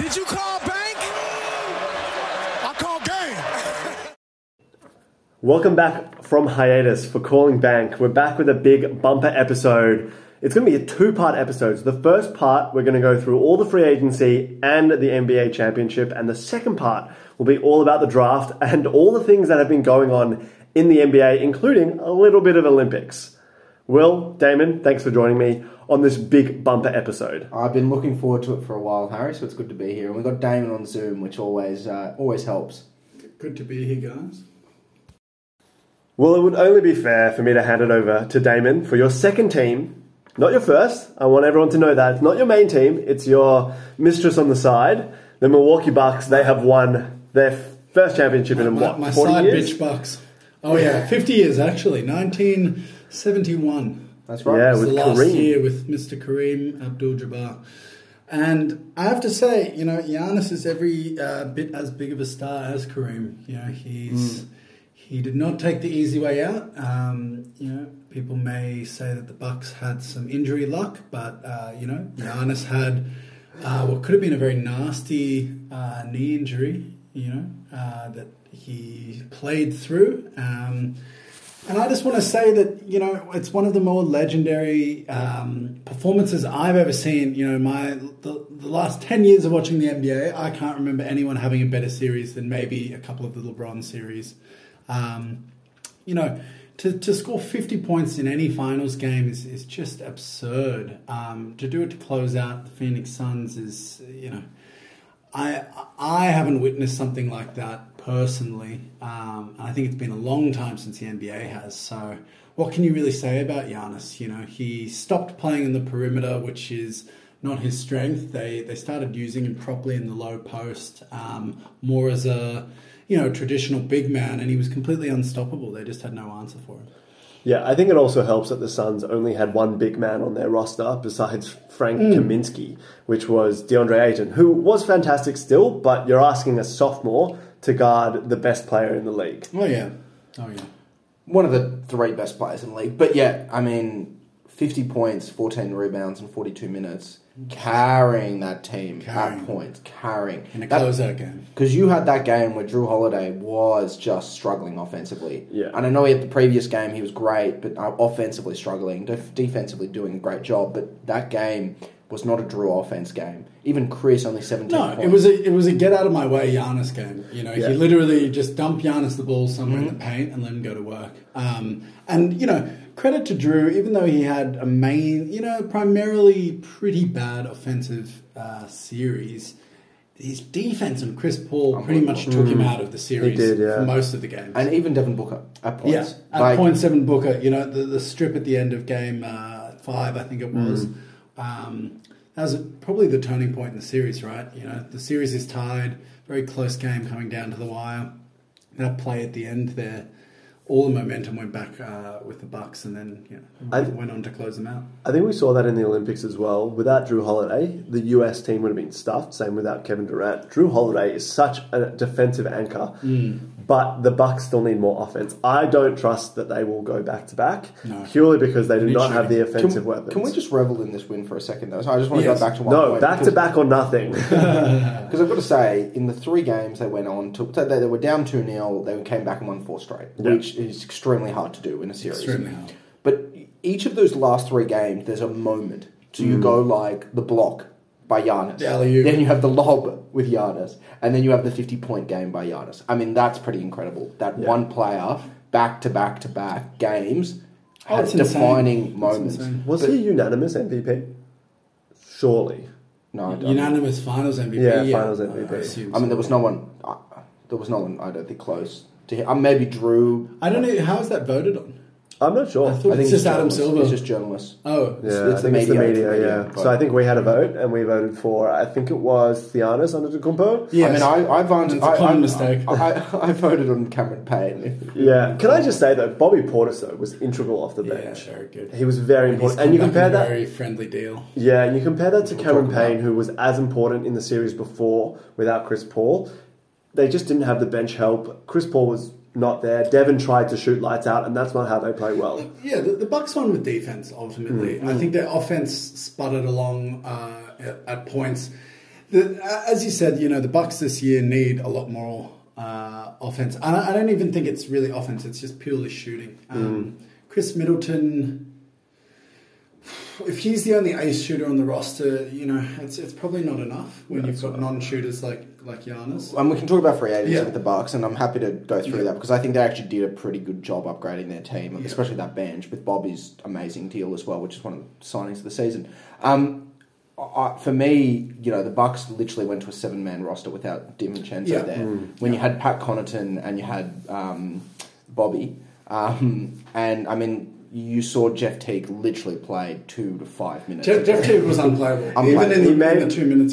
Did you call bank? I call game. Welcome back from hiatus for Calling Bank. We're back with a big bumper episode. It's going to be a two-part episode. So the first part, we're going to go through all the free agency and the NBA championship. And the second part will be all about the draft and all the things that have been going on in the NBA, including a little bit of Olympics. Will, Damon, thanks for joining me on this big bumper episode. I've been looking forward to it for a while, Harry, so it's good to be here. And we've got Damon on Zoom, which always helps. Good to be here, guys. Well, it would only be fair for me to hand it over to Damon for your second team. Not your first. I want everyone to know that. It's not your main team. It's your mistress on the side. The Milwaukee Bucks, they have won their first championship in what, 40 years? My side bitch Bucks. Oh, yeah. 50 years, actually. 1971. That's right. Yeah, it was the last year with Mr. Kareem Abdul-Jabbar. And I have to say, you know, Giannis is every bit as big of a star as Kareem. You know, he did not take the easy way out. You know, people may say that the Bucks had some injury luck, but, you know, Giannis had what could have been a very nasty knee injury, you know, that he played through. And I just want to say that, you know, it's one of the more legendary performances I've ever seen. You know, the last 10 years of watching the NBA, I can't remember anyone having a better series than maybe a couple of the LeBron series. You know, to score 50 points in any finals game is just absurd. To do it to close out the Phoenix Suns is, you know, I haven't witnessed something like that personally. And I think it's been a long time since the NBA has. So what can you really say about Giannis? You know, he stopped playing in the perimeter, which is not his strength. They started using him properly in the low post, more as a, you know, traditional big man, and he was completely unstoppable. They just had no answer for him. Yeah, I think it also helps that the Suns only had one big man on their roster besides Frank Kaminsky, which was DeAndre Ayton, who was fantastic still, but you're asking a sophomore to guard the best player in the league. Oh, yeah. Oh, yeah. One of the three best players in the league. But, yeah, I mean, 50 points, 14 rebounds in 42 minutes. Carrying that team at points, carrying in a closeout game, because you had that game where Jrue Holiday was just struggling offensively. Yeah, and I know he had the previous game he was great, but offensively struggling, defensively doing a great job. But that game was not a Jrue offense game. Even Chris only 17. No, points. it was a get out of my way Giannis game. You know, he literally just dumped Giannis the ball somewhere in the paint and let him go to work. And you know. Credit to Jrue, even though he had a primarily pretty bad offensive series, his defense and Chris Paul pretty much took him out of the series for most of the games. And even Devin Booker at points. Yeah, at .7 Booker, you know, the strip at the end of game 5, I think it was. That was probably the turning point in the series, right? You know, the series is tied, very close game coming down to the wire. That play at the end there. All the momentum went back with the Bucks, and then went on to close them out. I think we saw that in the Olympics as well. Without Jrue Holiday, the US team would have been stuffed. Same without Kevin Durant. Jrue Holiday is such a defensive anchor, but the Bucks still need more offense. I don't trust that they will go back to back purely because they do not have the offensive weapons. Can we just revel in this win for a second, though? So I just want to go back to one. No, back to back or nothing. Because I've got to say, in the three games they went on to, they were down 2-0. They came back and won 4 straight, which is extremely hard to do in a series. Extremely hard. But each of those last three games, there's a moment. So you go like the block by Giannis. Then you have the lob with Giannis. And then you have the 50-point game by Giannis. I mean, that's pretty incredible. That one player, back-to-back-to-back games, has defining moments. Was he unanimous MVP? Surely. No, I don't. Unanimous finals MVP? Yeah, finals MVP. I mean, there was no one... I don't think, close... maybe Jrue. I don't know. How is that voted on? I'm not sure. I think it's just Adam Silver. It's just journalists. Oh. Yeah, it's the media, yeah. So I think we had a vote, and we voted for, I think it was Giannis Antetokounmpo. Yeah. I mean, I voted... It's a common mistake. I voted on Cameron Payne. Yeah. Can I just say, though, Bobby Portis, though, was integral off the bench. Yeah, very good. He was very important. And you compare that... very friendly deal. Yeah, and you compare that to Cameron Payne, who was as important in the series before without Chris Paul. They just didn't have the bench help. Chris Paul was not there. Devin tried to shoot lights out, and that's not how they play well. Yeah, the Bucks won with defense, ultimately. I think their offense sputtered along at points. As you said, you know, the Bucks this year need a lot more offense. I don't even think it's really offense. It's just purely shooting. Chris Middleton, if he's the only ace shooter on the roster, you know, it's probably not enough when you've got non-shooters like Giannis. And we can talk about free agents with the Bucks, and I'm happy to go through that because I think they actually did a pretty good job upgrading their team, especially that bench, with Bobby's amazing deal as well, which is one of the signings of the season. For me, you know, the Bucks literally went to a seven-man roster without DiVincenzo there. When you had Pat Connaughton and you had Bobby, and I mean, you saw Jeff Teague literally play 2 to 5 minutes. Jeff Teague was unplayable. He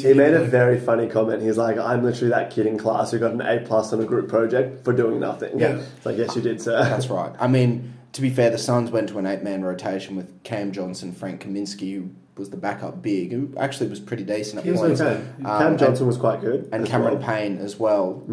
made a very funny comment. He's like, I'm literally that kid in class who got an A+ on a group project for doing nothing. Yeah. It's like, yes, you did, sir. That's right. I mean, to be fair, the Suns went to an 8-man rotation with Cam Johnson, Frank Kaminsky, who was the backup big, who actually was pretty decent at points. Okay. Cam Johnson was quite good. And Cameron Payne as well.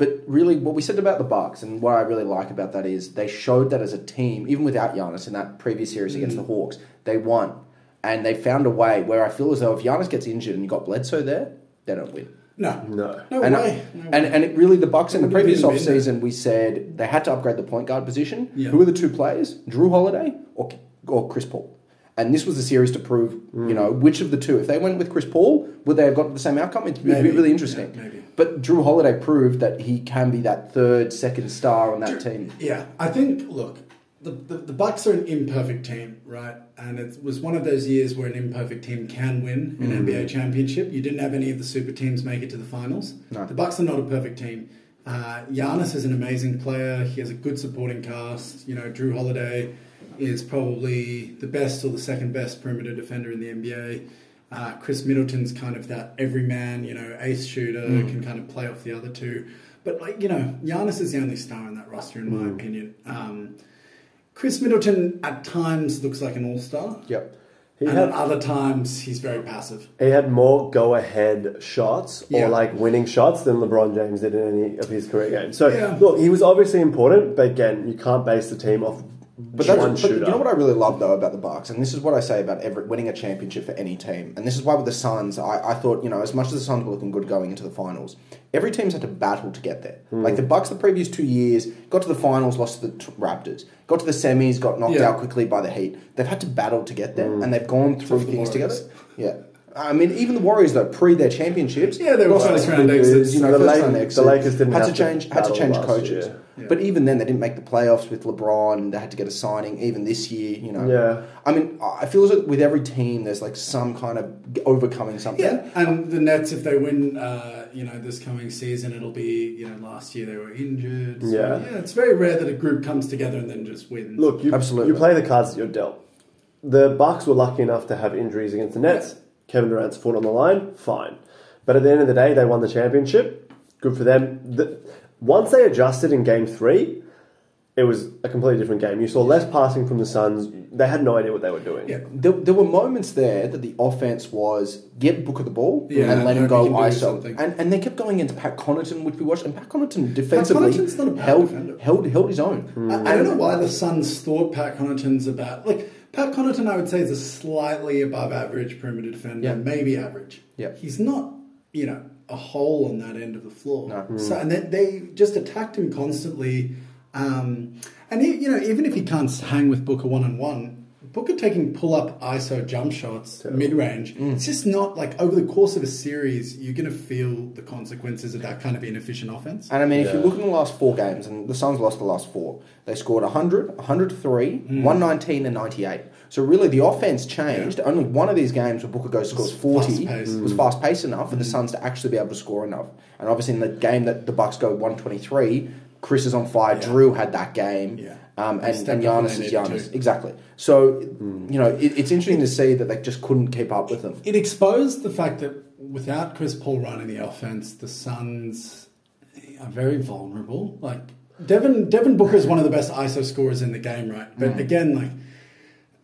But really, what we said about the Bucks and what I really like about that is they showed that as a team, even without Giannis in that previous series against the Hawks, they won. And they found a way where I feel as though if Giannis gets injured and you got Bledsoe there, they don't win. No way. And it really, the Bucks in the previous offseason, we said they had to upgrade the point guard position. Yeah. Who are the two players? Jrue Holiday or Chris Paul? And this was the series to prove, you know, which of the two. If they went with Chris Paul, would they have got the same outcome? It would be really interesting. Yeah, maybe. But Jrue Holiday proved that he can be that second star on that team. Yeah, I think, look, the Bucks are an imperfect team, right? And it was one of those years where an imperfect team can win an NBA championship. You didn't have any of the super teams make it to the finals. No. The Bucks are not a perfect team. Giannis is an amazing player. He has a good supporting cast. You know, Jrue Holiday is probably the best or the second best perimeter defender in the NBA. Chris Middleton's kind of that everyman, you know, ace shooter, can kind of play off the other two. But, like, you know, Giannis is the only star in that roster, in my opinion. Chris Middleton at times looks like an all-star. Yep. At other times, he's very passive. He had more go-ahead shots or, like, winning shots than LeBron James did in any of his career games. So, look, he was obviously important, but, again, you can't base the team off... But you know what I really love, though, about the Bucks, and this is what I say about winning a championship for any team, and this is why with the Suns, I thought, you know, as much as the Suns were looking good going into the finals, every team's had to battle to get there. Like the Bucks the previous 2 years, got to the finals, lost to the Raptors, got to the semis, got knocked out quickly by the Heat. They've had to battle to get there, and they've gone through things together. Yeah. I mean, even the Warriors, though, pre their championships, they were first-round exits. You know, the Lakers didn't had to change coaches. Yeah. But even then, they didn't make the playoffs with LeBron. They had to get a signing. Even this year, you know. Yeah. I mean, I feel as if with every team, there's like some kind of overcoming something. Yeah. And the Nets, if they win, you know, this coming season, it'll be, you know, last year they were injured. So, yeah. It's very rare that a group comes together and then just wins. Look, you play the cards that you're dealt. The Bucks were lucky enough to have injuries against the Nets. Kevin Durant's foot on the line, fine. But at the end of the day, they won the championship. Good for them. Once they adjusted in Game 3, it was a completely different game. You saw less passing from the Suns. They had no idea what they were doing. Yeah. There were moments there that the offense was get Booker the ball and let him go ISO. And they kept going into Pat Connaughton, which we watched. And Pat Connaughton defensively held his own. I don't know why the Suns thought Pat Connaughton's about... like. Pat Connaughton, I would say, is a slightly above average perimeter defender, maybe average. Yeah. He's not, you know, a hole on that end of the floor. No. So, and they just attacked him constantly. And, he, you know, even if he can't hang with Booker one-on-one, Booker taking pull-up ISO jump shots, mid-range, it's just not, like, over the course of a series, you're going to feel the consequences of that kind of inefficient offense. And, I mean, if you look in the last 4 games, and the Suns lost the last 4, they scored 100, 103, 119, and 98. So, really, the offense changed. Only one of these games where Booker goes scores 40 was fast-paced enough for the Suns to actually be able to score enough. And, obviously, in the game that the Bucks go 123, Chris is on fire. Yeah. Jrue had that game. Yeah. And Giannis is Giannis. Exactly. So, you know, it's interesting to see that they just couldn't keep up with them. It exposed the fact that without Chris Paul running the offense, the Suns are very vulnerable. Like, Devin Booker is one of the best ISO scorers in the game, right? But again, like,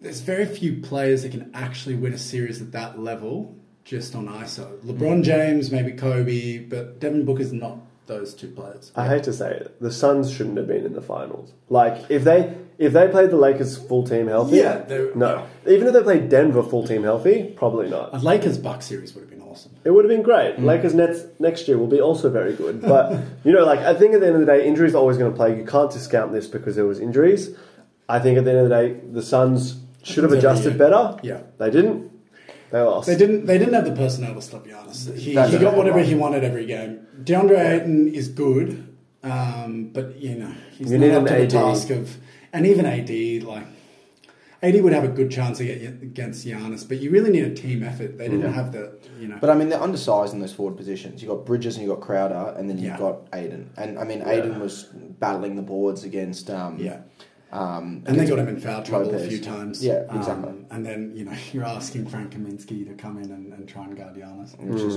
there's very few players that can actually win a series at that level just on ISO. LeBron James, maybe Kobe, but Devin Booker's not those two players. I hate to say it, the Suns shouldn't have been in the finals. Like, if they played the Lakers full team healthy, even if they played Denver full team healthy, probably not. A Lakers Bucks series would have been awesome. awesome. It would have been great. Mm. Lakers Nets next year will be also very good. But, you know, like, I think at the end of the day, injuries are always going to play. You can't discount this because there was injuries. I think at the end of the day, the Suns should have adjusted better. Yeah. They didn't. They lost. They didn't have the personnel to stop Giannis. He got whatever he wanted every game. DeAndre Ayton is good. But, you know, he's not up to the task of... And even AD, like... AD would have a good chance against Giannis, but you really need a team effort. They didn't have the, you know... But, I mean, they're undersized in those forward positions. You've got Bridges and you've got Crowder, and then you've got Aiden. And, I mean, Aiden was battling the boards against... and they got him in foul trouble a few times. Yeah, exactly. And then, you know, you're asking Frank Kaminsky to come in and try and guard Giannis.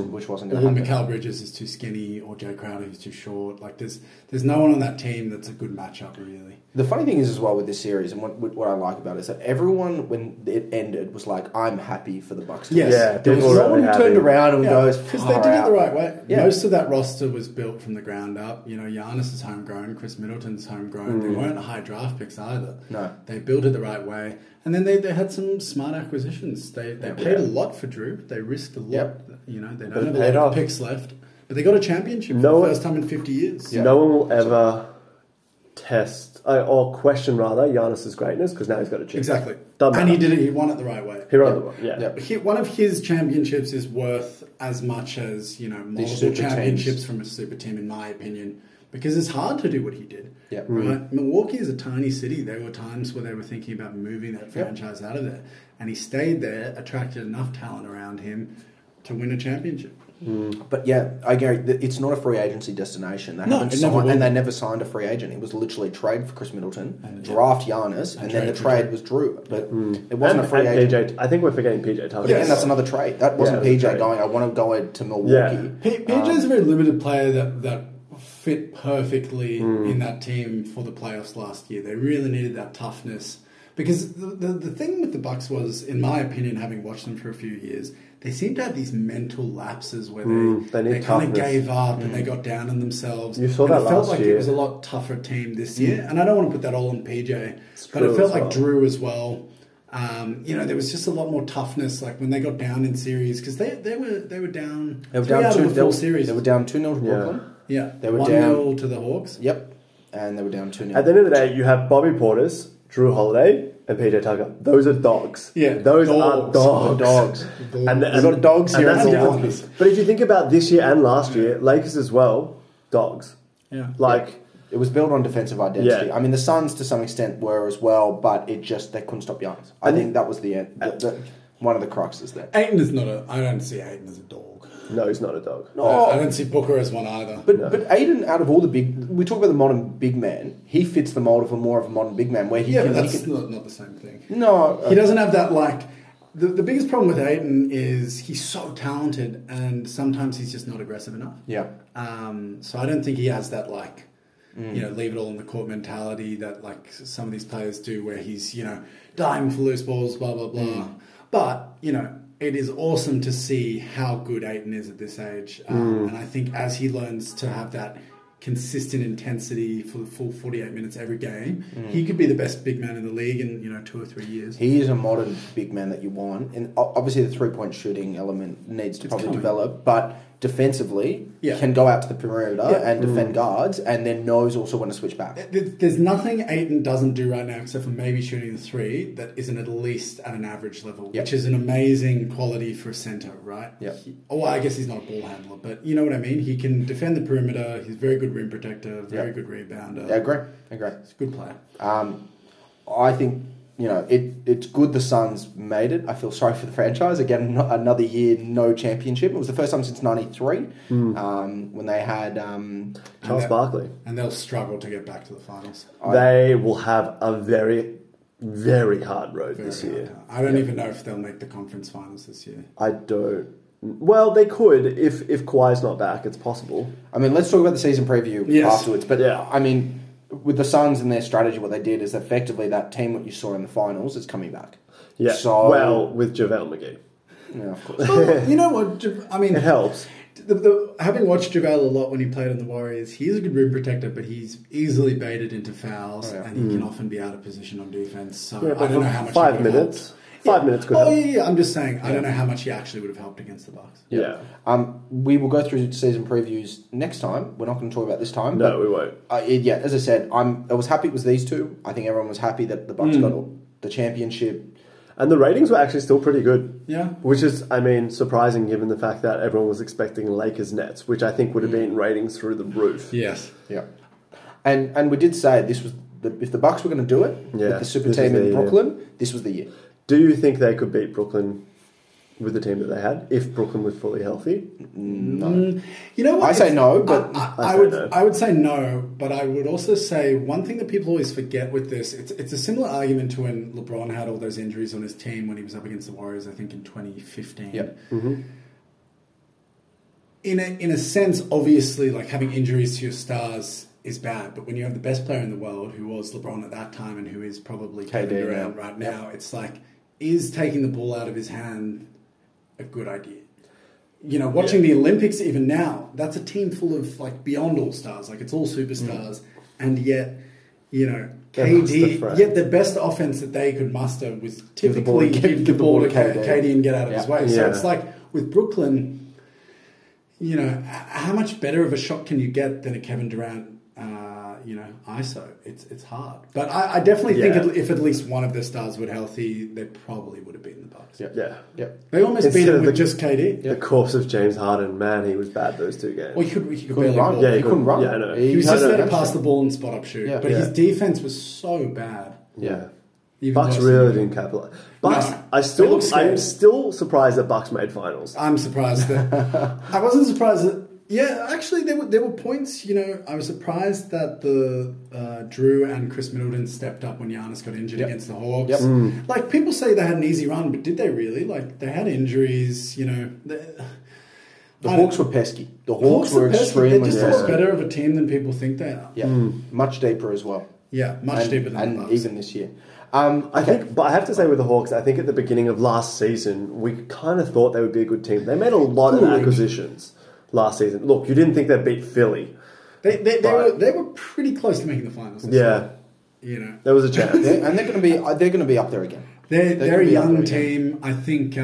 Which wasn't going to happen. Or Mikal Bridges is too skinny, or Jay Crowder is too short. Like, there's no one on that team that's a good matchup, really. The funny thing is as well with this series, and what I like about it is that everyone, when it ended, was like, I'm happy for the Bucks. Yes. Yeah, there was no one who turned around and goes, because they did it the right way. Yeah. Most of that roster was built from the ground up. You know, Giannis is homegrown, Chris Middleton's homegrown. They weren't high draft picks either. No. They built it the right way. And then they had some smart acquisitions. They paid a lot for Jrue. They risked a lot. Yep. You know, they don't have a lot of picks left. But they got a championship for the first time in 50 years. Yeah. No one will ever test or question, rather, Giannis's greatness, because now he's got a chip. Exactly. And he did it. He won it the right way. He won it the right way, one of his championships is worth as much as, you know, multiple championships from a super team, in my opinion. Because it's hard to do what he did. Yeah. Right? Milwaukee is a tiny city. There were times where they were thinking about moving that franchise out of there. And he stayed there, attracted enough talent around him to win a championship. Mm. But yeah, I agree. It's not a free agency destination. They never signed a free agent. It was literally trade for Chris Middleton, draft Giannis, and then the trade was Jrue. But it wasn't a free agent. PJ, I think we're forgetting PJ Tucker. Yeah, and that's another trade. That wasn't PJ going, I want to go to Milwaukee. Yeah. PJ's a very limited player that fit perfectly in that team for the playoffs last year. They really needed that toughness. Because the thing with the Bucks was, in my opinion, having watched them for a few years, they seemed to have these mental lapses where they kind of gave up and they got down on themselves. You saw that last year. It felt like it was a lot tougher team this year. And I don't want to put that all on PJ, but it felt like Jrue as well. You know, there was just a lot more toughness, like when they got down in series, because they were down 3 out of the 4 series. They were down 2-0 to Brooklyn. Yeah, they were 1-0 to the Hawks. Yep, and they were down 2-0. At the end of the day, you have Bobby Portis, Jrue Holiday, and PJ Tucker. Those are dogs. Yeah, those are dogs. We've got dogs here. But if you think about this year and last year, Lakers as well, dogs. Yeah, it was built on defensive identity. Yeah. I mean, the Suns to some extent were as well, but it just they couldn't stop Giannis. I think that was the end. One of the cruxes there. Ayton is not I don't see Ayton as a dog. No, he's not a dog. No, I don't see Booker as one either. But Ayton, out of all the we talk about the modern big man, he fits the mold of a more of a modern big man where he not the same thing. No, he doesn't have that the biggest problem with Ayton is he's so talented and sometimes he's just not aggressive enough. Yeah. So I don't think he has that you know, leave it all in the court mentality that some of these players do, where he's, you know, diving for loose balls, blah blah blah. Mm. But, you know, it is awesome to see how good Ayton is at this age. And I think as he learns to have that consistent intensity for the full 48 minutes every game, he could be the best big man in the league in, you know, 2 or 3 years. He is a modern big man that you want. And obviously the three-point shooting element needs to probably develop. But defensively, can go out to the perimeter and defend guards, and then knows also when to switch back. There's nothing Ayton doesn't do right now, except for maybe shooting the three, that isn't at least at an average level, which is an amazing quality for a center, right? Yep. I guess he's not a ball handler, but you know what I mean? He can defend the perimeter, he's a very good rim protector, very good rebounder. Yeah, I agree. He's a good player. I think... You know, it's good the Suns made it. I feel sorry for the franchise. Again, another year, no championship. It was the first time since 93 when they had... Charles Barkley. And they'll struggle to get back to the finals. They will have a very, very hard road this year. I don't even know if they'll make the conference finals this year. I don't. Well, they could. If Kawhi's not back, it's possible. I mean, let's talk about the season preview afterwards. But, I mean... With the Suns and their strategy, what they did is effectively that team what you saw in the finals is coming back. Yeah. So, with JaVale McGee. Yeah, of course. Well, you know what? I mean, it helps. Having watched JaVale a lot when he played on the Warriors, he is a good rim protector, but he's easily baited into fouls, and he can often be out of position on defense. So I don't know how much. 5 minutes. 5 minutes could help. I'm just saying, I don't know how much he actually would have helped against the Bucks. Yeah. We will go through season previews next time. We're not going to talk about this time. No, we won't. As I said, I was happy it was these two. I think everyone was happy that the Bucks got the championship. And the ratings were actually still pretty good. Yeah. Which is, surprising given the fact that everyone was expecting Lakers Nets, which I think would have been ratings through the roof. Yes. Yeah. And we did say this was if the Bucks were going to do it with the super team in Brooklyn, this was the year. Do you think they could beat Brooklyn with the team that they had if Brooklyn was fully healthy? No. You know what? I say no, but I would say no, but I would also say one thing that people always forget with this, it's a similar argument to when LeBron had all those injuries on his team when he was up against the Warriors, I think in 2015. Yeah. Mm-hmm. In a sense, obviously, like having injuries to your stars is bad, but when you have the best player in the world, who was LeBron at that time and who is probably Kevin Durant right now, it's like, is taking the ball out of his hand a good idea? You know, watching the Olympics even now, that's a team full of like beyond all stars, like it's all superstars, and yet, you know, KD, yet the best offense that they could muster was typically give the ball to KD and get out of his way. So it's like with Brooklyn, you know, how much better of a shot can you get than a Kevin Durant? ISO. It's hard. But I definitely think if at least one of their stars were healthy, they probably would have beaten the Bucks. Yep. Yeah. Yep. They almost beat them with just KD. Yep. The corpse of James Harden, man, he was bad those two games. Well, he couldn't barely run. Yeah, he couldn't run. Yeah, I know. He was just there to pass the ball and spot up shoot. Yeah. But his defense was so bad. Yeah. Bucks really didn't capitalize. Bucks, no, I'm still surprised that Bucks made finals. I'm surprised that... I wasn't surprised that... Yeah, actually, there were points, you know, I was surprised that the Jrue and Chris Middleton stepped up when Giannis got injured against the Hawks. Yep. Mm. Like, people say they had an easy run, but did they really? Like, they had injuries, you know. The Hawks were pesky. The Hawks were extremely pesky. They're just better of a team than people think they are. Yeah, much deeper as well. Yeah, much deeper than the Bucks. And even this year. But I have to say with the Hawks, I think at the beginning of last season, we kind of thought they would be a good team. They made a lot of acquisitions. Last season, look, you didn't think they'd beat Philly. They were pretty close to making the finals. Yeah, you know there was a chance, and they're going to be up there again. They're a young team. I think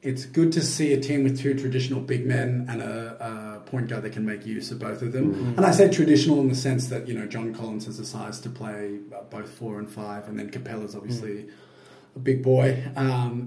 it's good to see a team with two traditional big men and a point guard that can make use of both of them. Mm-hmm. And I say traditional in the sense that you know John Collins has the size to play both 4 and 5, and then Capella's obviously. Mm-hmm. A big boy.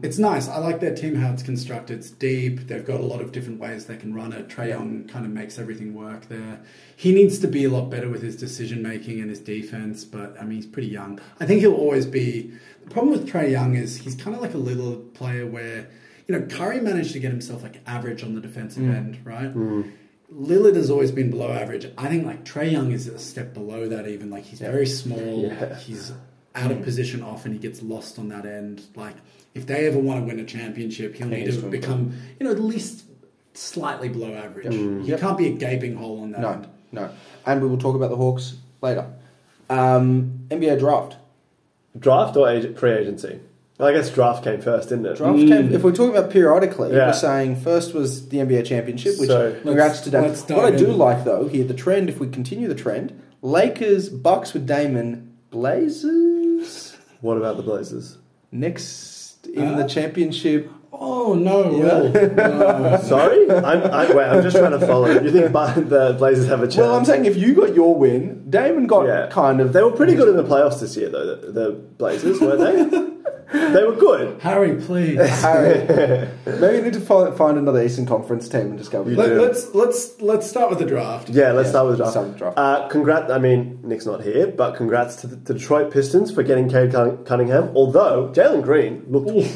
It's nice. I like their team, how it's constructed. It's deep. They've got a lot of different ways they can run it. Trae Young kind of makes everything work there. He needs to be a lot better with his decision-making and his defense, but, he's pretty young. I think he'll always be... The problem with Trae Young is he's kind of like a little player where... You know, Curry managed to get himself, like, average on the defensive end, right? Mm. Lillard has always been below average. I think, like, Trae Young is a step below that even. Like, he's very small. Yeah. He's... out of position often, he gets lost on that end. Like, if they ever want to win a championship, he'll need to become, at least slightly below average. Mm. He can't be a gaping hole on that end. No. And we will talk about the Hawks later. NBA draft. Draft or pre-agency? I guess draft came first, didn't it? Draft came... If we're talking about periodically, we're saying first was the NBA championship, which congrats to Damon. What I do like, though, here, the trend, if we continue the trend, Lakers, Bucks with Damon... Blazers? What about the Blazers? Next in the championship. Oh, no. Yeah. No. Sorry? I'm just trying to follow. You think the Blazers have a chance? Well, I'm saying if you got your win, Damon got kind of... They were pretty good in the playoffs this year, though, the Blazers, weren't they? They were good. Harry, please. Harry. Maybe you need to find another Eastern Conference team and just go with it. Let's start with the draft. Yeah, let's start with the draft. Congrats. Nick's not here, but congrats to the Detroit Pistons for getting Cade Cunningham. Although Jalen Green looked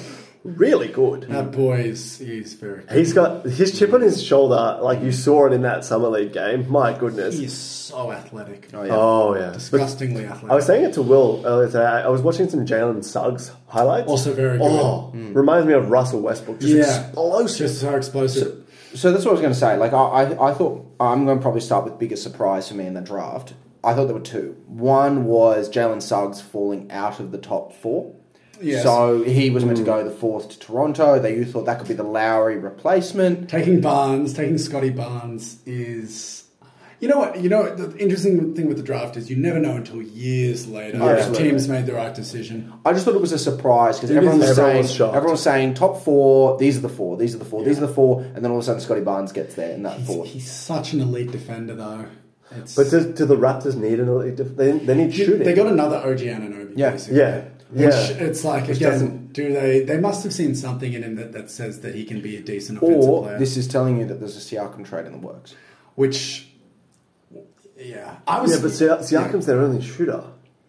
really good. That boy is very good. He's got his chip on his shoulder, like you saw it in that Summer League game. My goodness. He's so athletic. Oh, yeah. Disgustingly athletic. I was saying it to Will earlier today. I was watching some Jalen Suggs highlights. Also very good. Oh, reminds me of Russell Westbrook. Just explosive. Just so explosive. So that's what I was going to say. Like, I thought I'm going to probably start with biggest surprise for me in the draft. I thought there were two. One was Jalen Suggs falling out of the top four. Yes. So he was meant to go the fourth to Toronto. You thought that could be the Lowry replacement. Taking Scotty Barnes is... You know, the interesting thing with the draft is you never know until years later if teams made the right decision. I just thought it was a surprise because everyone was saying top four, these are the four, and then all of a sudden Scotty Barnes gets there in that fourth. He's such an elite defender, though. But do the Raptors need an elite defender? They need shooting. They got another OG Anunoby, basically. It's like, again, they must have seen something in him that says that he can be a decent offensive player. Or this is telling you that there's a Siakam trade in the works. Which, but Siakam's their only shooter.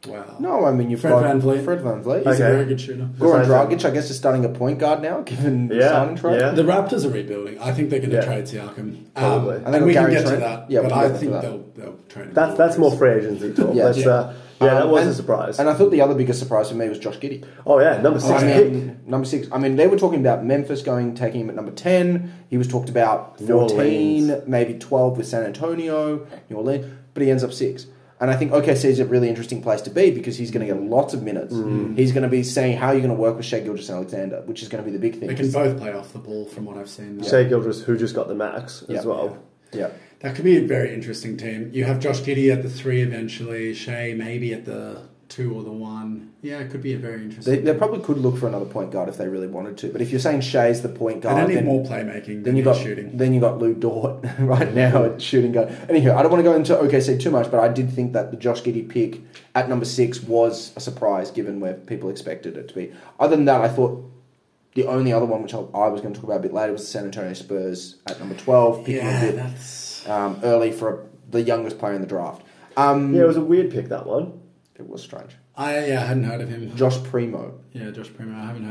Wow. No, I mean, you've got Fred VanVleet. He's a very good shooter. Goran Dragic, I guess, is starting a point guard now, given the signing trade. Yeah. The Raptors are rebuilding. I think they're going to trade Siakam. Probably. And we can get to that, but I think they'll trade him. That's more free agency talk. That was a surprise. And I thought the other biggest surprise for me was Josh Giddey. Oh, yeah, number six pick. Number six. I mean, they were talking about Memphis taking him at number 10. He was talked about 14, maybe 12 with San Antonio, New Orleans, but he ends up 6. And I think OKC is a really interesting place to be because he's going to get lots of minutes. Mm. He's going to be saying how you're going to work with Shai Gilgeous-Alexander, which is going to be the big thing. They can both play off the ball from what I've seen. Shai Gilgeous, who just got the max as well. Yeah. That could be a very interesting team. You have Josh Giddey at the 3 eventually, Shai maybe at the 2 or the 1. Yeah, it could be a very interesting team. They probably could look for another point guard if they really wanted to. But if you're saying Shai's the point guard... They need more playmaking than shooting. Then you got Lou Dort right now at shooting guard. Anywho, I don't want to go into OKC too much, but I did think that the Josh Giddey pick at number 6 was a surprise given where people expected it to be. Other than that, I thought... The only other one, which I was going to talk about a bit later, was the San Antonio Spurs at number 12, picking a bit early for the youngest player in the draft. It was a weird pick, that one. It was strange. I hadn't heard of him. Josh Primo. Yeah, Josh Primo. I hadn't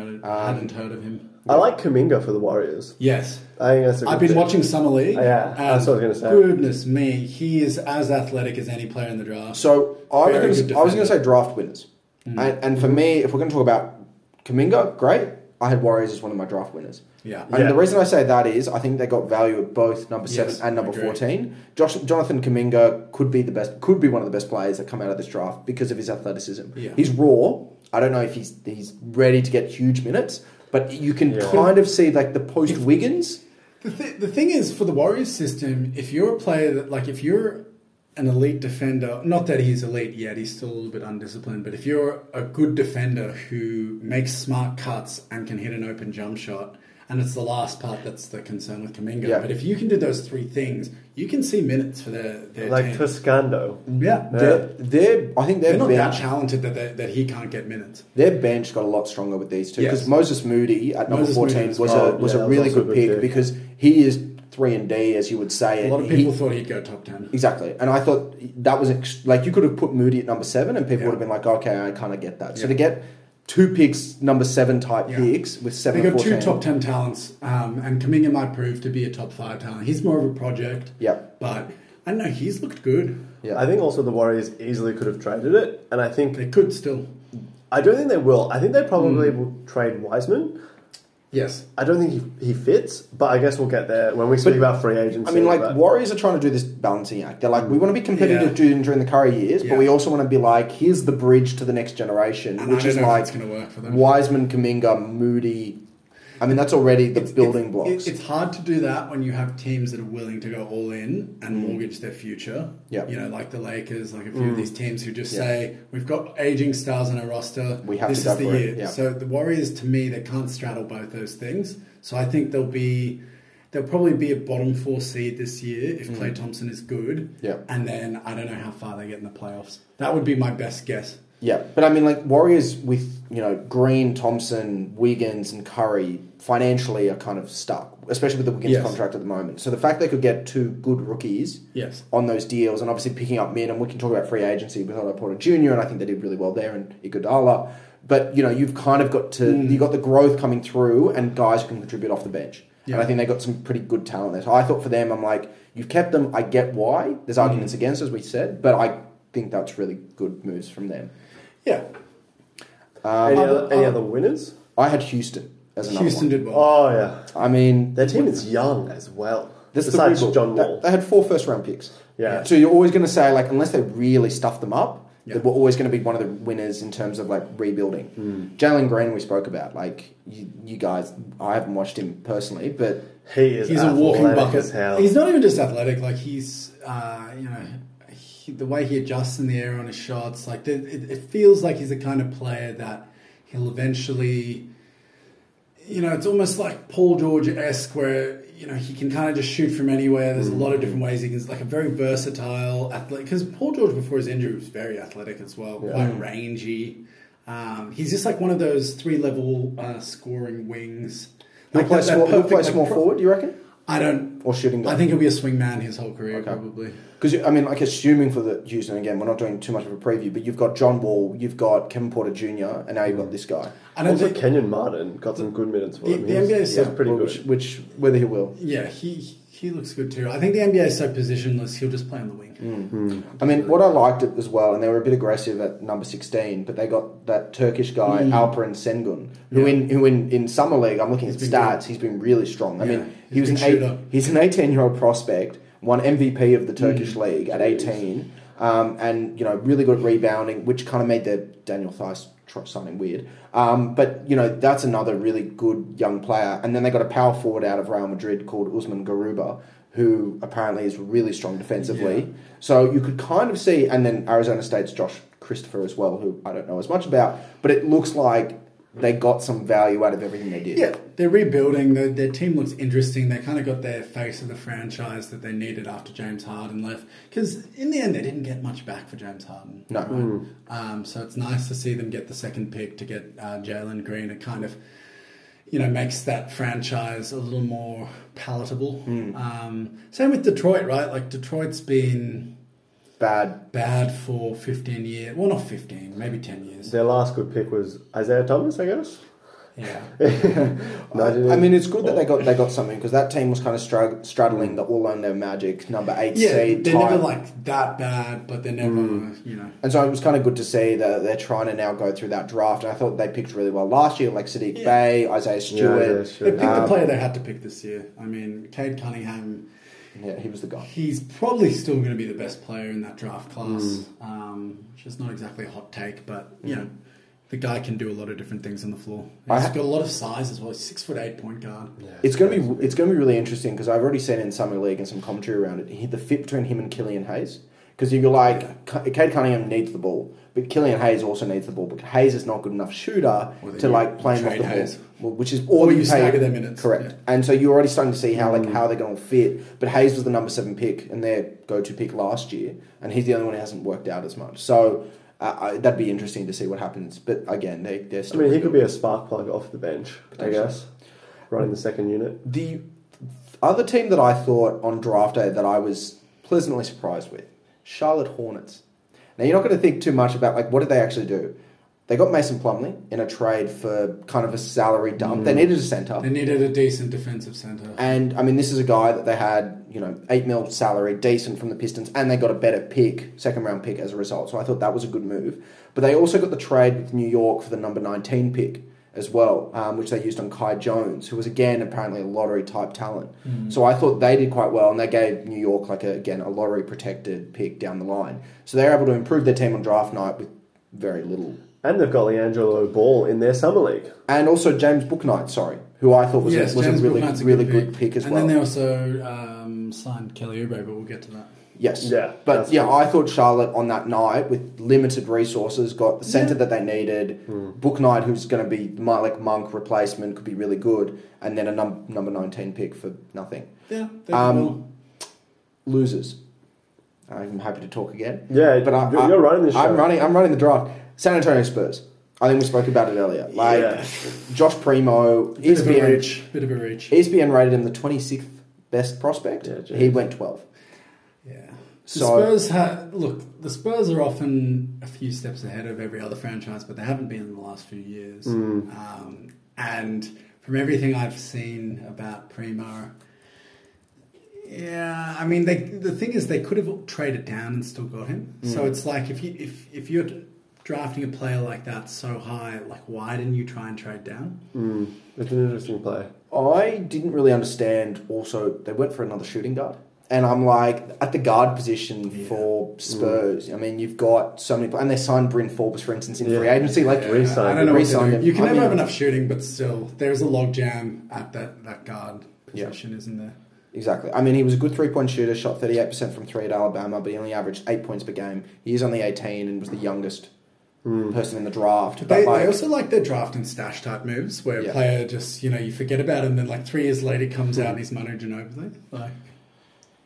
heard of him. I like Kuminga for the Warriors. Yes. I think that's a good I've been watching Summer League. Yeah, that's what I was going to say. Goodness me, he is as athletic as any player in the draft. So I was going to say draft winners. Mm. And for me, if we're going to talk about Kuminga, great. I had Warriors as one of my draft winners. Yeah. And the reason I say that is I think they got value at both number 7 and number 14. Jonathan Kuminga could be one of the best players that come out of this draft because of his athleticism. Yeah. He's raw. I don't know if he's ready to get huge minutes, but you can kind of see like the post Wiggins. The thing is for the Warriors system, if you're a player that if you're an elite defender, not that he's elite yet, he's still a little bit undisciplined, but if you're a good defender who makes smart cuts and can hit an open jump shot, and it's the last part that's the concern with Kuminga, but if you can do those 3 things, you can see minutes for their team. Like Toscano. Yeah. I think they're not bench, that talented that he can't get minutes. Their bench got a lot stronger with these two, because Moses Moody at number 14 was a really good pick because he is 3 and D, as you would say. A lot of people thought he'd go top 10. Exactly. And I thought that was... you could have put Moody at number 7 and people would have been like, okay, I kind of get that. So to get 2 picks, number 7 type picks with 7 and 14... They got 2 top 10 talents, and Kuminga might prove to be a top 5 talent. He's more of a project. Yeah. But, I don't know, he's looked good. Yeah. I think also the Warriors easily could have traded it, and I think... They could still. I don't think they will. I think they probably will trade Wiseman. Yes. I don't think he fits, but I guess we'll get there when we speak about free agency. I mean, Warriors are trying to do this balancing act. They're we want to be competitive during the Curry years, but we also want to be here's the bridge to the next generation, and which is going to work for them. Wiseman, Kuminga, Moody. I mean, that's already the building blocks. It's hard to do that when you have teams that are willing to go all in and mortgage their future. Yeah. You know, like the Lakers, like a few of these teams who just say, we've got aging stars on our roster. We have to go for it. Yeah. So the Warriors, to me, they can't straddle both those things. So I think they'll probably be a bottom 4 seed this year if Klay Thompson is good. Yeah. And then I don't know how far they get in the playoffs. That would be my best guess. Yeah, but I mean, Warriors with, Green, Thompson, Wiggins, and Curry financially are kind of stuck, especially with the Wiggins contract at the moment. So the fact they could get 2 good rookies on those deals, and obviously picking up men, and we can talk about free agency with Otto Porter Jr., and I think they did really well there, and Iguodala. But, you've kind of got to, you've got the growth coming through, and guys who can contribute off the bench. Yeah. And I think they got some pretty good talent there. So I thought for them, I'm like, you've kept them, I get why. There's arguments against, as we said, but I think that's really good moves from them. Yeah. Any other winners? I had Houston as another one. Houston did well. Oh, yeah. I mean... Their team is young as well. Besides John Wall. They had 4 first-round picks. Yeah. So you're always going to say, unless they really stuff them up, that were always going to be one of the winners in terms of like rebuilding. Jalen Green, we spoke about. Like you guys, I haven't watched him personally, but he's a walking bucket. He's not even just athletic. Like he's, the way he adjusts in the air on his shots. Like it feels like he's the kind of player that he'll eventually. You know, it's almost like Paul George-esque where, you know, he can kind of just shoot from anywhere. There's a lot of different ways he can... Like a very versatile athlete. Because Paul George, before his injury, was very athletic as well. Yeah. Quite rangy. He's just like one of those three-level scoring wings. Like he'll play small forward, do you reckon? I don't... Or shooting guard? I think he'll be a swingman his whole career, probably. Because, I mean, like assuming for the Houston, again, we're not doing too much of a preview, but you've got John Wall, you've got Kevin Porter Jr., and now you've got this guy. I don't think Kenyon Martin got some good minutes for him. The NBA is pretty good. Which whether he will. Yeah, he looks good too. I think the NBA is so positionless, he'll just play on the wing. I mean, what I liked it as well, and they were a bit aggressive at number 16, but they got that Turkish guy, Alperen Sengun, who in Summer League, I'm looking at stats, he's been really strong. I mean, he's an 18-year-old prospect, won MVP of the Turkish League at 18, and, you know, really good rebounding, which kind of made their Daniel Theis something weird. But, you know, that's another really good young player. And then they got a power forward out of Real Madrid called Usman Garuba, who apparently is really strong defensively. Yeah. So you could kind of see, and then Arizona State's Josh Christopher as well, who I don't know as much about, but it looks like they got some value out of everything they did. Yeah, they're rebuilding. Their team looks interesting. They kind of got their face of the franchise that they needed after James Harden left. Because in the end, they didn't get much back for James Harden. No. Right? So it's nice to see them get the second pick to get Jalen Green. It kind of, you know, makes that franchise a little more palatable. Same with Detroit, right? Like Detroit's been... Bad for 15 years. Well, not 15, maybe 10 years. Their last good pick was Isaiah Thomas, I guess. Yeah. I mean, it's good that they got something because that team was kind of straddling the all-on-their Magic number 8 seed. They're never like that bad, but they're never, you know. And so it was kind of good to see that they're trying to now go through that draft. And I thought they picked really well last year, like Sadiq Bey, Isaiah Stewart. They picked the player they had to pick this year. I mean, Cade Cunningham... Yeah, he was the guy. He's probably still going to be the best player in that draft class, which is not exactly a hot take, but, you know, the guy can do a lot of different things on the floor. He's got a lot of size as well. He's 6'8" point guard. Yeah, it's going to be really interesting because I've already seen in Summer League and some commentary around it, the fit between him and Killian Hayes. Because you're like, Cade Cunningham needs the ball, but Killian Hayes also needs the ball. But Hayes is not a good enough shooter to like play him off the ball, which is all you stagger their minutes. Correct. Yeah. And so you're already starting to see how like how they're going to fit. But Hayes was the number 7 pick and their go-to pick last year, and he's the only one who hasn't worked out as much. So that'd be interesting to see what happens. But again, they're still. I mean, he could be a spark plug off the bench, I guess, running the second unit. The other team that I thought on draft day that I was pleasantly surprised with. Charlotte Hornets. Now, you're not going to think too much about, like, what did they actually do? They got Mason Plumlee in a trade for kind of a salary dump. They needed a centre. They needed a decent defensive centre. And, I mean, this is a guy that they had, you know, $8 million salary, decent from the Pistons, and they got a better pick, second-round pick as a result. So I thought that was a good move. But they also got the trade with New York for the number 19 pick as well, which they used on Kai Jones, who was, again, apparently a lottery-type talent. So I thought they did quite well, and they gave New York, like, a lottery-protected pick down the line. So they were able to improve their team on draft night with very little. And they've got LiAngelo Ball in their summer league. And also James Bouknight, who I thought was a really good pick as well. And then they also signed Kelly Oubre, but we'll get to that. Yes. Yeah. But yeah, I thought Charlotte on that night with limited resources got the centre that they needed. Bouknight, who's going to be Malik Monk replacement, could be really good, and then a number 19 pick for nothing. Yeah. Losers. I'm happy to talk again. Yeah, but you're running this show. I'm running the draft. San Antonio Spurs. I think we spoke about it earlier. Like Josh Primo, bit of a reach. ESPN rated him the 26th best prospect. Yeah, he went 12th. Yeah. The Spurs are often a few steps ahead of every other franchise, but they haven't been in the last few years. And from everything I've seen about Primo, I mean, the thing is they could have traded down and still got him. So it's like if you're drafting a player like that so high, like why didn't you try and trade down? It's an interesting play. I didn't really understand. Also, they went for another shooting guard. And I'm like, at the guard position for Spurs, I mean, you've got so many... And they signed Bryn Forbes, for instance, in free agency. Like, I don't know what to do. You can never have enough shooting, but still, there's a logjam at that guard position, isn't there? Exactly. I mean, he was a good three-point shooter, shot 38% from three at Alabama, but he only averaged 8 points per game. He is only 18 and was the youngest person in the draft. But they also like their draft and stash type moves, where a player just, you know, you forget about him, and then like 3 years later comes out and he's Manu Ginobili. Like...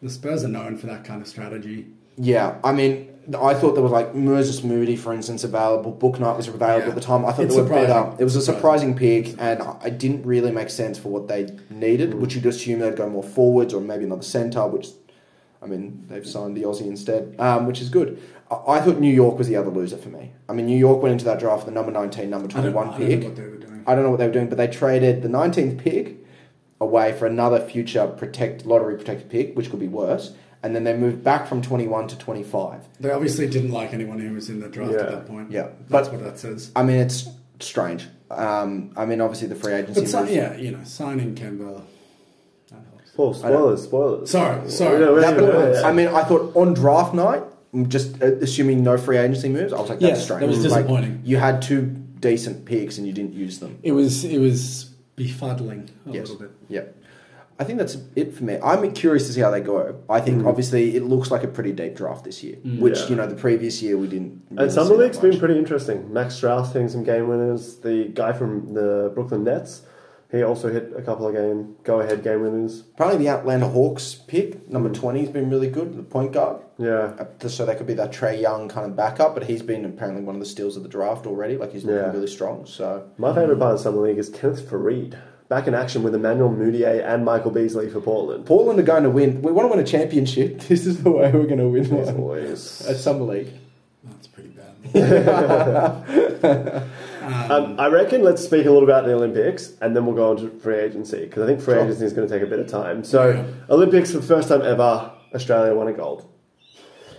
The Spurs are known for that kind of strategy. Yeah, I mean, I thought there was like Moses Moody, for instance, available. Bouknight was available at the time. I thought they were better. It was a surprising pick, and it didn't really make sense for what they needed, which you'd assume they'd go more forwards or maybe another centre, which, I mean, they've signed the Aussie instead, which is good. I thought New York was the other loser for me. I mean, New York went into that draft with the number 19, number 21 pick. I don't know what they were doing. I don't know what they were doing, but they traded the 19th pick away for another future lottery protected pick, which could be worse, and then they moved back from 21 to 25. They obviously didn't like anyone who was in the draft at that point. Yeah, that's what that says. I mean, it's strange. I mean, obviously the free agency. But signing Kemba. Well, spoilers. Sorry. I mean, I thought on draft night, just assuming no free agency moves, I was like, that's strange. That was disappointing. Like, you had two decent picks and you didn't use them. It was befuddling a little bit. Yeah. I think that's it for me. I'm curious to see how they go. I think, obviously, it looks like a pretty deep draft this year, which, you know, the previous year we didn't really. And some of the leagues have been pretty interesting. Max Strauss hitting some game winners. The guy from the Brooklyn Nets, he also hit a couple of go-ahead game winners. Apparently the Atlanta Hawks pick, number 20, has been really good, the point guard. Yeah. So that could be that Trae Young kind of backup, but he's been apparently one of the steals of the draft already. Like, he's looking really strong. So my favourite part of Summer League is Kenneth Faried. Back in action with Emmanuel Mudiay and Michael Beasley for Portland. Portland are going to win. We want to win a championship. This is the way we're going to win one. At Summer League. That's pretty bad. I reckon let's speak a little about the Olympics and then we'll go on to free agency, because I think free agency is going to take a bit of time. So Olympics, for the first time ever, Australia won a gold.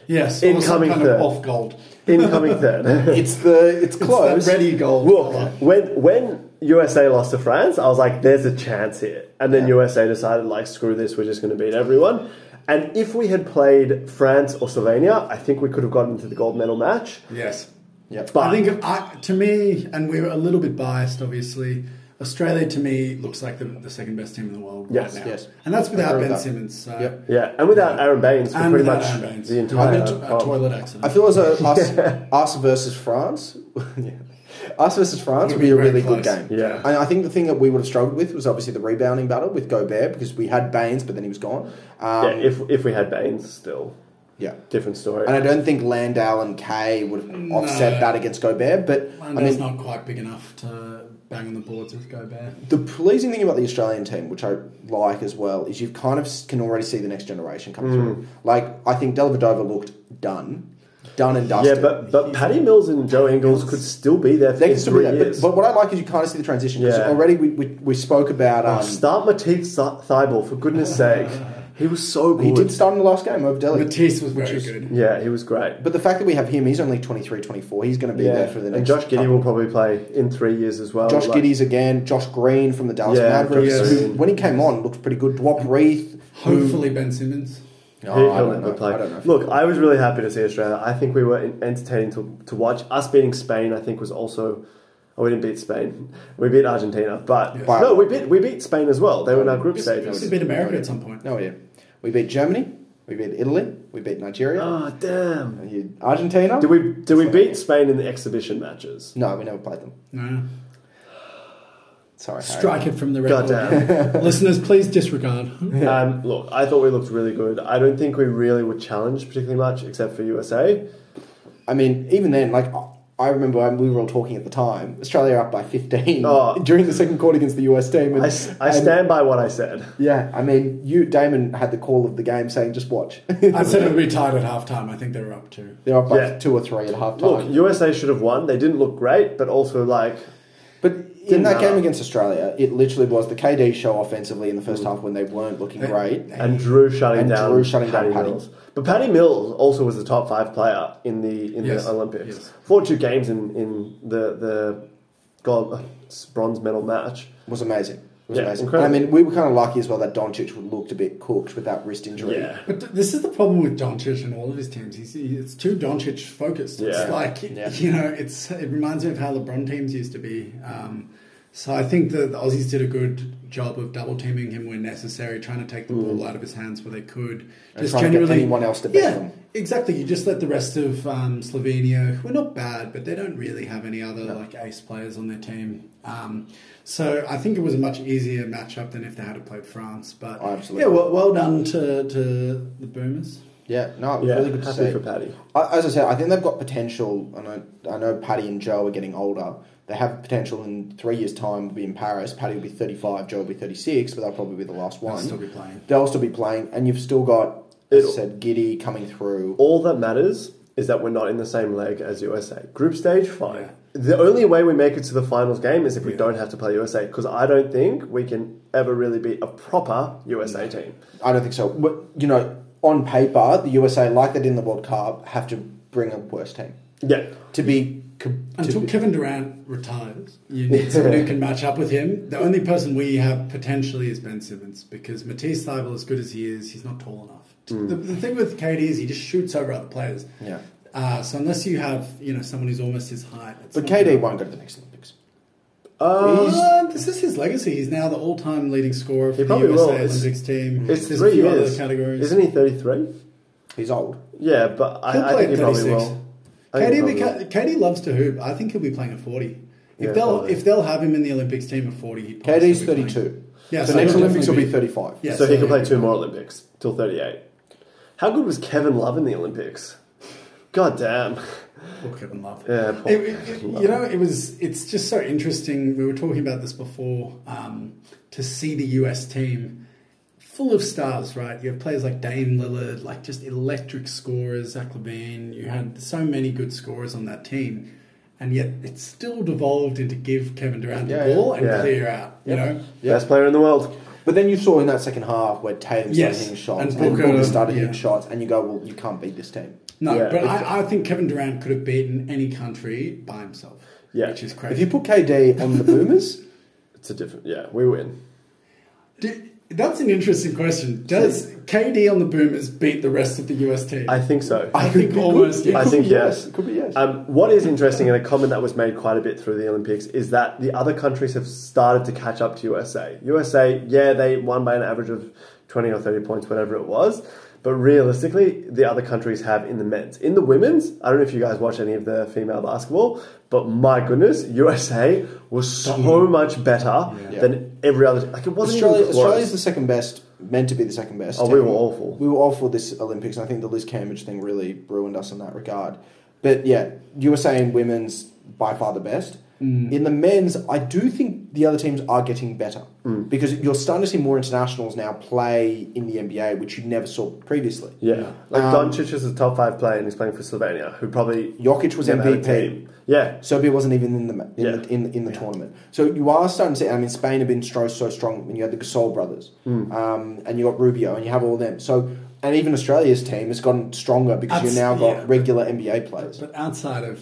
Yes, incoming kind third. Of off gold. Incoming third. It's close. It's ready gold. Look, when USA lost to France, I was like, there's a chance here. And then USA decided, like, screw this, we're just going to beat everyone. And if we had played France or Slovenia, I think we could have gotten into the gold medal match. Yes. Yep. But I think, to me, and we were a little bit biased, obviously, Australia, to me, looks like the second best team in the world right now. Yes. And that's without Ben Simmons. So. Yep. Yeah, and without Aaron Baines for pretty much the entire... a toilet accident. I feel as though us versus France... Us versus France would be a really good game. Yeah. And I think the thing that we would have struggled with was obviously the rebounding battle with Gobert, because we had Baines, but then he was gone. If we had Baines still... Yeah. Different story. And I don't think Landau and Kay would have offset that against Gobert, but... Landau's not quite big enough to bang on the boards with Gobert. The pleasing thing about the Australian team, which I like as well, is you kind of can already see the next generation come through. Like, I think Dellavedova looked done and dusted. Yeah, but Paddy Mills and Joe Ingles could still be there for 3 years. But what I like is you kind of see the transition, because already we spoke about... start Matisse Thybulle, for goodness sake. He was so good. He did start in the last game over Delhi. Matisse was very good. Yeah, he was great. But the fact that we have him, he's only 23, 24. He's going to be there for the next... And Josh Giddey will probably play in 3 years as well. Josh Giddey's again. Josh Green from the Dallas Mavericks. Who, when he came on, looked pretty good. Dwop Reith. Hopefully Ben Simmons. I don't know. Look, I was really happy to see Australia. I think we were entertaining to watch. Us beating Spain, I think, was also... Oh, we didn't beat Spain. We beat Argentina, but no, we beat Spain as well. They were in our group stages. We beat America at some point. No, we beat Germany. We beat Italy. We beat Nigeria. Oh, damn! Argentina. Did we beat Spain in the exhibition matches? No, we never played them. No. Sorry, Harry. Strike it from the record. Goddamn. Listeners, please disregard. Look, I thought we looked really good. I don't think we really were challenged particularly much, except for USA. I mean, even then, like. I remember we were all talking at the time. Australia up by 15 during the second quarter against the US team. And, I stand by what I said. Yeah, I mean, Damon had the call of the game saying, just watch. I said it would be tied at halftime. I think they were up two. They were up by 2 or 3 at halftime. Look, USA should have won. They didn't look great, but also like... But in that game against Australia, it literally was the KD show offensively in the first half when they weren't looking great. And Jrue shutting down Paddy Mills. But Paddy Mills also was the top 5 player in the Olympics. Yes. 42 games in the bronze medal match. Was amazing. was amazing. Incredible. I mean, we were kind of lucky as well that Doncic looked a bit cooked with that wrist injury. Yeah. But this is the problem with Doncic and all of his teams. It's too Doncic focused. Yeah. It's like, you know, it reminds me of how LeBron teams used to be. So I think the Aussies did a good job of double teaming him when necessary, trying to take the ball out of his hands where they could. Just trying to get anyone else to beat him. Exactly. You just let the rest of Slovenia, who are not bad, but they don't really have any other like ace players on their team. So I think it was a much easier matchup than if they had to play France. But well done to the Boomers. Yeah, no, it was really good to see. For Patty. As I said, I think they've got potential. I know Patty and Joe are getting older. They have potential in 3 years' time to be in Paris. Paddy will be 35, Joe will be 36, but they'll probably be the last one. They'll still be playing. And you've still got, as I said, Giddey coming through. All that matters is that we're not in the same leg as USA. Group stage, fine. Yeah. The only way we make it to the finals game is if we don't have to play USA, because I don't think we can ever really be a proper USA team. I don't think so. But, you know, on paper, the USA, like they did in the World Cup, have to bring a worse team. Yeah. To be... Until Kevin Durant retires, you need someone who can match up with him. The only person we have potentially is Ben Simmons, because Matisse Thybulle, as good as he is, he's not tall enough. The thing with KD is he just shoots over other players. Yeah. So unless you have someone who's almost his height, but KD won't go to the next Olympics. This is his legacy. He's now the all-time leading scorer for the USA Olympics team. It's There's 3 years. Other categories. Isn't he 33? He's old. Yeah, but I think he probably will. KD loves to hoop. I think he'll be playing at 40. If they'll have him in the Olympics team at 40, he'd probably KD's 32. Playing. Yeah, so next Olympics will be 35. Yeah, so he can play two more Olympics till 38. How good was Kevin Love in the Olympics? God damn. Poor Kevin Love. Yeah, poor Kevin Love. You know, it's just so interesting. We were talking about this before, to see the US team full of stars, right? You have players like Dame Lillard, like just electric scorers, Zach Levine. You had so many good scorers on that team, and yet it's still devolved into give Kevin Durant the ball and clear out. You know, best player in the world. But then you saw in that second half where Tatum started hitting shots and Booker started hitting shots, and you go, well, you can't beat this team. No, but I think Kevin Durant could have beaten any country by himself. Yeah, which is crazy. If you put KD on the Boomers, it's a different. Yeah, we win. That's an interesting question. Does KD on the Boomers beat the rest of the US team? I think so. I think almost yes. I think yes. It could be yes. What is interesting, and a comment that was made quite a bit through the Olympics, is that the other countries have started to catch up to USA. USA, they won by an average of 20 or 30 points, whatever it was. But realistically, the other countries have in the men's. In the women's, I don't know if you guys watch any of the female basketball, but my goodness, USA was so much better than every other. Like, it wasn't Australia's the second best, meant to be the second best. Oh, we were awful. We were awful this Olympics, and I think the Liz Cambage thing really ruined us in that regard. But yeah, USA in women's, by far the best. In the men's, I do think the other teams are getting better because you're starting to see more internationals now play in the NBA, which you never saw previously. Yeah, like Doncic is a top 5 player and he's playing for Slovenia, who probably Jokic was MVP. Yeah, Serbia wasn't even in the tournament. So you are starting to see. I mean, Spain have been so strong, and you had the Gasol brothers, and you got Rubio, and you have all them. So. And even Australia's team has gotten stronger because you've now got regular NBA players. But outside of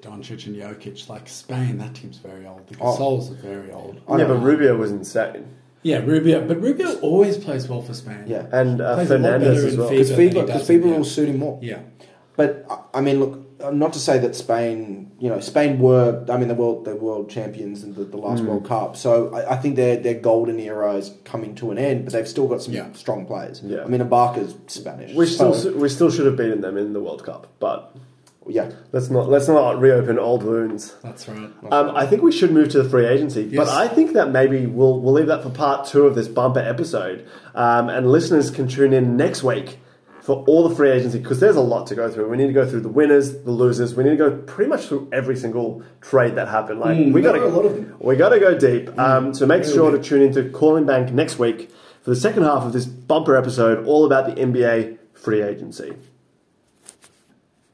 Doncic and Jokic, like Spain, that team's very old. The Gasols are very old. Yeah, but Rubio was insane. Yeah, Rubio. But Rubio always plays well for Spain. Yeah, and Fernandez as well. Because FIBA will suit him more. Yeah. But, I mean, look, not to say that Spain... Spain were... I mean, the world champions in the last World Cup. So I think their golden era is coming to an end, but they've still got some strong players. Yeah. I mean, Ibaka's Spanish. We still should have beaten them in the World Cup, but... Yeah, let's not reopen old wounds. That's right. I think we should move to the free agency, but I think that maybe we'll leave that for part 2 of this bumper episode, and listeners can tune in next week for all the free agency, because there's a lot to go through. We need to go through the winners, the losers. We need to go pretty much through every single trade that happened. Like we got to go deep. So make sure to tune into Calling Bank next week for the second half of this bumper episode, all about the NBA free agency.